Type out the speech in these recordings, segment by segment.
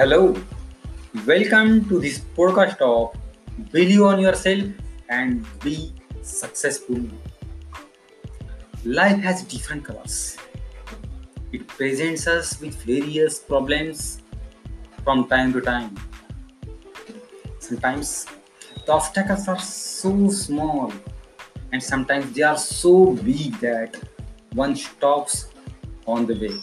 Hello, welcome to this podcast of Believe on Yourself and Be Successful. Life has different colors. It presents us with various problems from time to time. Sometimes the obstacles are so small and sometimes they are so big that one stops on the way.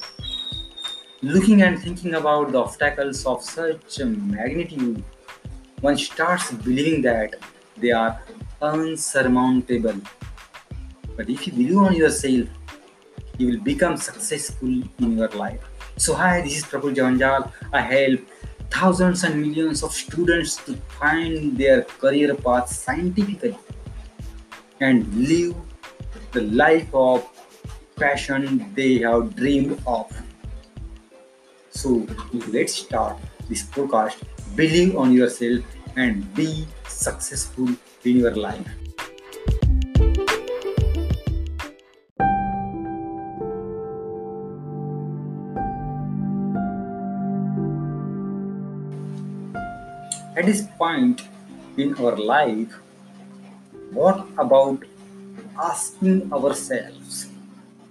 Looking and thinking about the obstacles of such a magnitude, one starts believing that they are unsurmountable. But if you believe on yourself, you will become successful in your life. So hi, this is Prabhupada Chavanjal. I help thousands and millions of students to find their career path scientifically and live the life of passion they have dreamed of. So let's start this podcast, Believe on Yourself and Be Successful in Your Life. At this point in our life, what about asking ourselves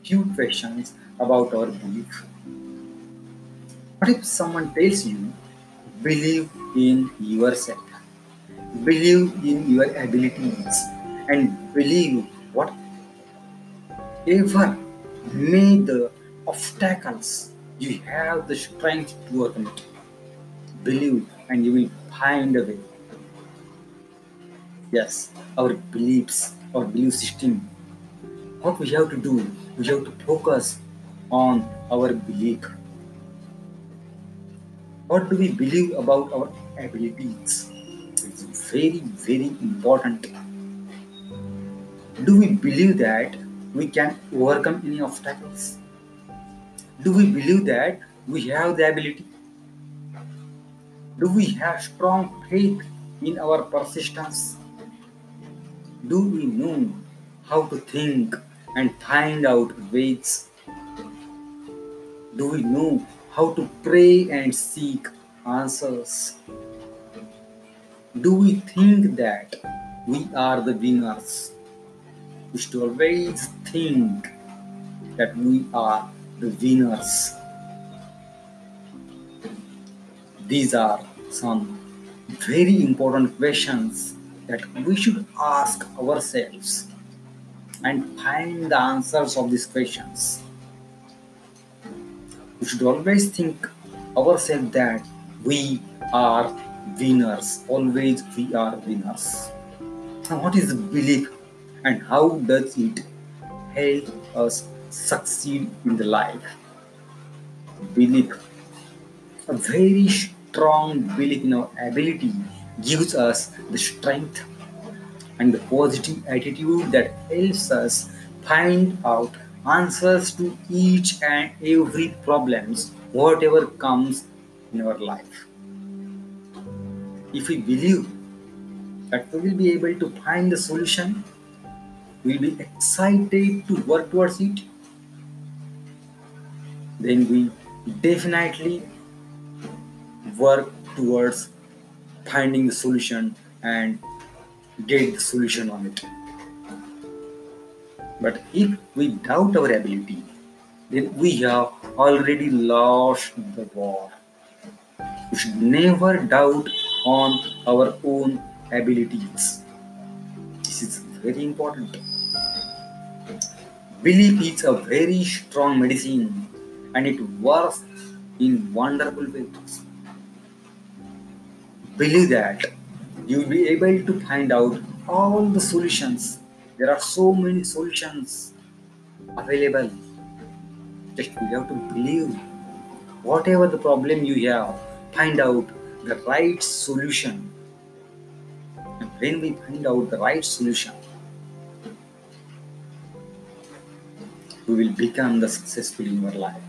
few questions about our belief? What if someone tells you, believe in yourself, believe in your abilities, and believe whatever may the obstacles, you have the strength to overcome it. Believe and you will find a way. Yes, our belief system, what we have to do, we have to focus on our belief. What do we believe about our abilities? It's very, very important. Do we believe that we can overcome any obstacles? Do we believe that we have the ability? Do we have strong faith in our persistence? Do we know how to think and find out ways? Do we know how to pray and seek answers? Do we think that we are the winners? We should always think that we are the winners. These are some very important questions that we should ask ourselves and find the answers of these questions. We should always think ourselves that we are winners. Always we are winners. Now, what is belief and how does it help us succeed in the life? Belief, a very strong belief in our ability, gives us the strength and the positive attitude that helps us find out answers to each and every problems, whatever comes in our life. If we believe that we will be able to find the solution, we will be excited to work towards it, then we definitely work towards finding the solution and get the solution on it. But if we doubt our ability, then we have already lost the war. We should never doubt on our own abilities. This is very important. Belief is a very strong medicine and it works in wonderful ways. Believe that you will be able to find out all the solutions. There are so many solutions available. Just you have to believe. Whatever the problem you have, find out the right solution. And when we find out the right solution, we will become the successful in your life.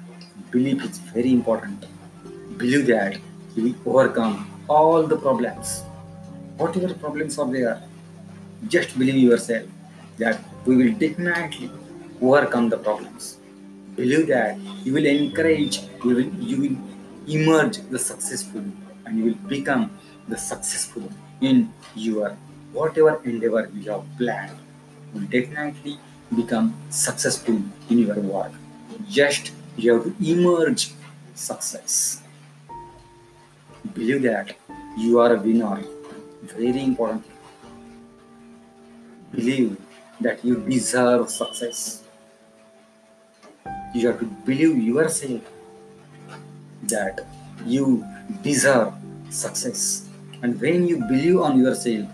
Belief is very important. Believe that you will overcome all the problems. Whatever problems are there, just believe yourself that we will definitely overcome the problems. Believe that you will emerge the successful, and you will become the successful in your whatever endeavor you have planned. You will definitely become successful in your work. Just you have to emerge success. Believe that you are a winner. Very important. Believe that you deserve success. You have to believe yourself that you deserve success. And when you believe on yourself,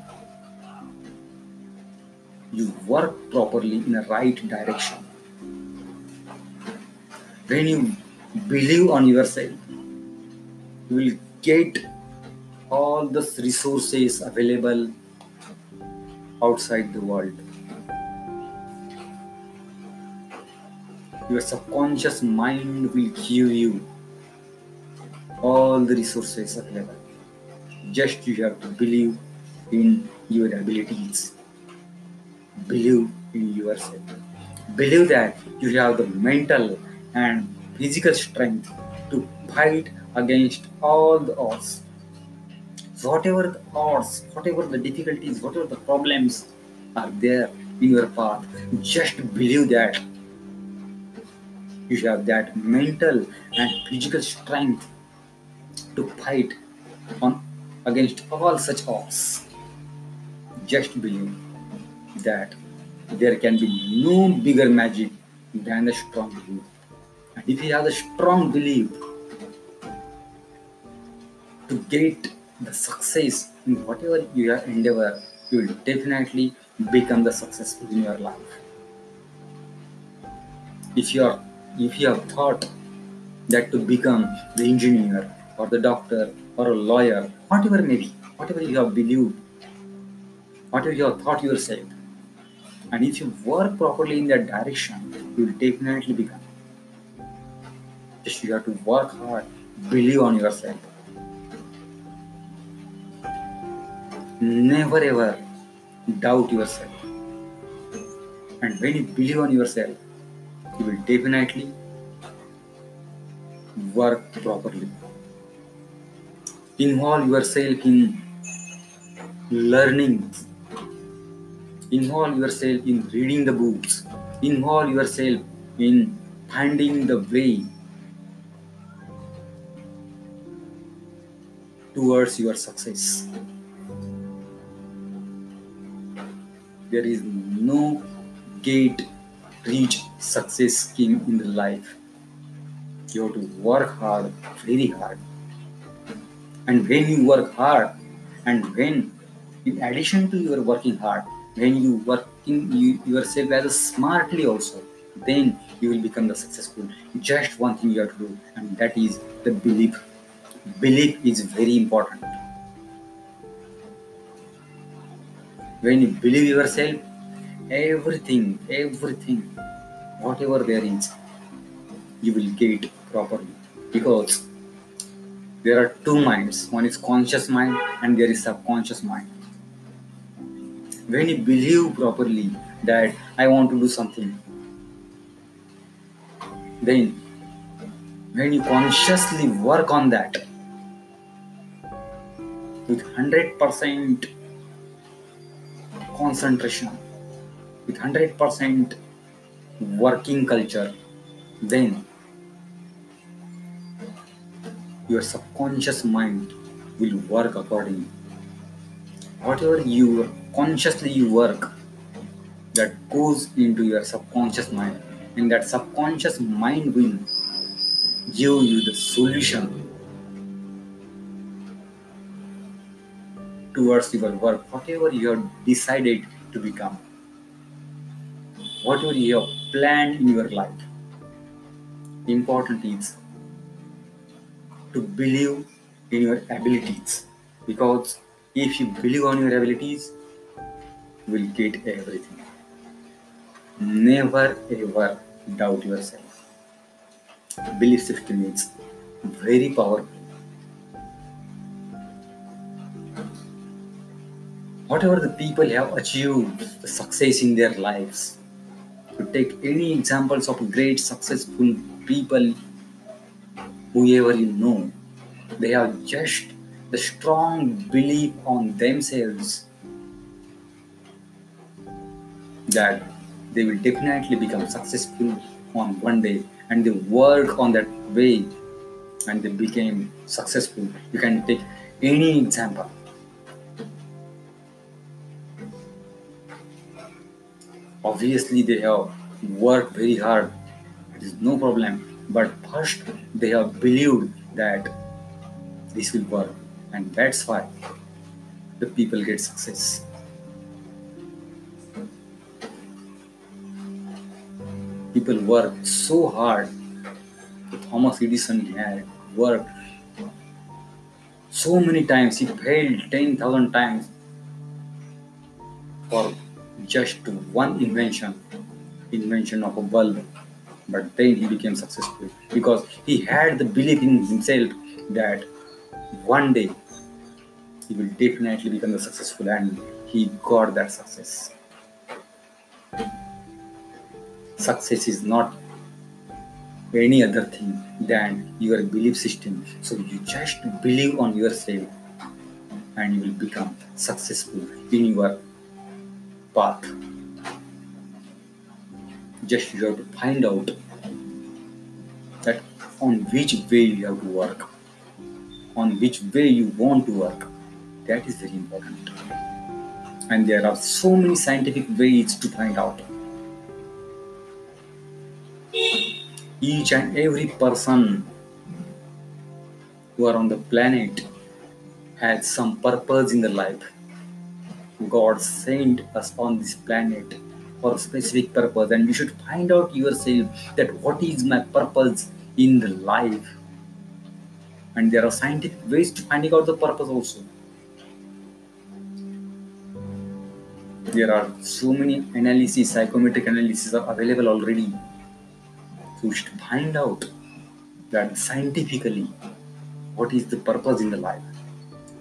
you work properly in the right direction. When you believe on yourself, you will get all the resources available outside the world. Your subconscious mind will give you all the resources available. Just you have to believe in your abilities. Believe in yourself. Believe that you have the mental and physical strength to fight against all the odds. So whatever the odds, whatever the difficulties, whatever the problems are there in your path, just believe that you have that mental and physical strength to fight against all such odds. Just believe that there can be no bigger magic than the strong belief. And if you have a strong belief to get the success in whatever you are endeavor, you will definitely become the successful in your life. If you have thought that to become the engineer or the doctor or a lawyer, whatever may be, whatever you have believed, whatever you have thought yourself, and if you work properly in that direction, you will definitely become. Just you have to work hard, believe on yourself. Never ever doubt yourself. And when you believe on yourself, you will definitely work properly. Involve yourself in learning. Involve yourself in reading the books. Involve yourself in finding the way towards your success. There is no gate reach success scheme in the life. You have to work hard, very hard. And when you work hard, and when in addition to your working hard, when you work in yourself as smartly also, then you will become the successful. Just one thing you have to do, and that is the belief. Belief is very important. When you believe yourself, everything, whatever there is, you will get properly. Because there are two minds. One is conscious mind and there is subconscious mind. When you believe properly that I want to do something, then when you consciously work on that, with 100% concentration, with 100% working culture, then your subconscious mind will work accordingly. Whatever you consciously work, that goes into your subconscious mind, and that subconscious mind will give you the solution towards your work, whatever you have decided to become, whatever you have planned in your life. Important is to believe in your abilities, because if you believe on your abilities, you will get everything. Never ever doubt yourself. Belief system is very powerful. Whatever the people have achieved the success in their lives, to take any examples of great successful people, whoever you know, They have just the strong belief on themselves that they will definitely become successful on one day, and they work on that way and they became successful. You can take any example. Obviously, they have worked very hard. It is no problem. But first, they have believed that this will work. And that's why the people get success. People work so hard. Thomas Edison had worked so many times. He failed 10,000 times for just one invention of a bulb. But then he became successful because he had the belief in himself that one day he will definitely become successful, and he got that success. Success is not any other thing than your belief system. So you just believe on yourself and you will become successful in your path. Just you have to find out that on which way you have to work, on which way you want to work. That is very important. And there are so many scientific ways to find out. Each and every person who are on the planet has some purpose in their life. God sent us on this planet for a specific purpose, and you should find out yourself that what is my purpose in the life. And there are scientific ways to finding out the purpose also. There are so many analyses, psychometric analyses are available already. So you should find out that scientifically what is the purpose in the life,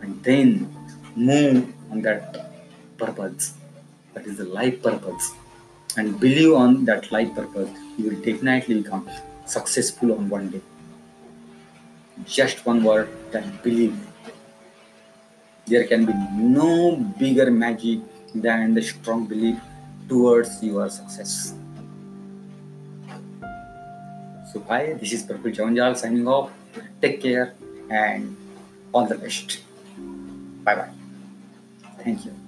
and then move on that purpose, that is the life purpose, and believe on that life purpose. You will definitely become successful on one day. Just one word, that believe. There can be no bigger magic than the strong belief towards your success. So hi, this is Prabhupada Chavanjal signing off. Take care and all the best. Bye bye. Thank you.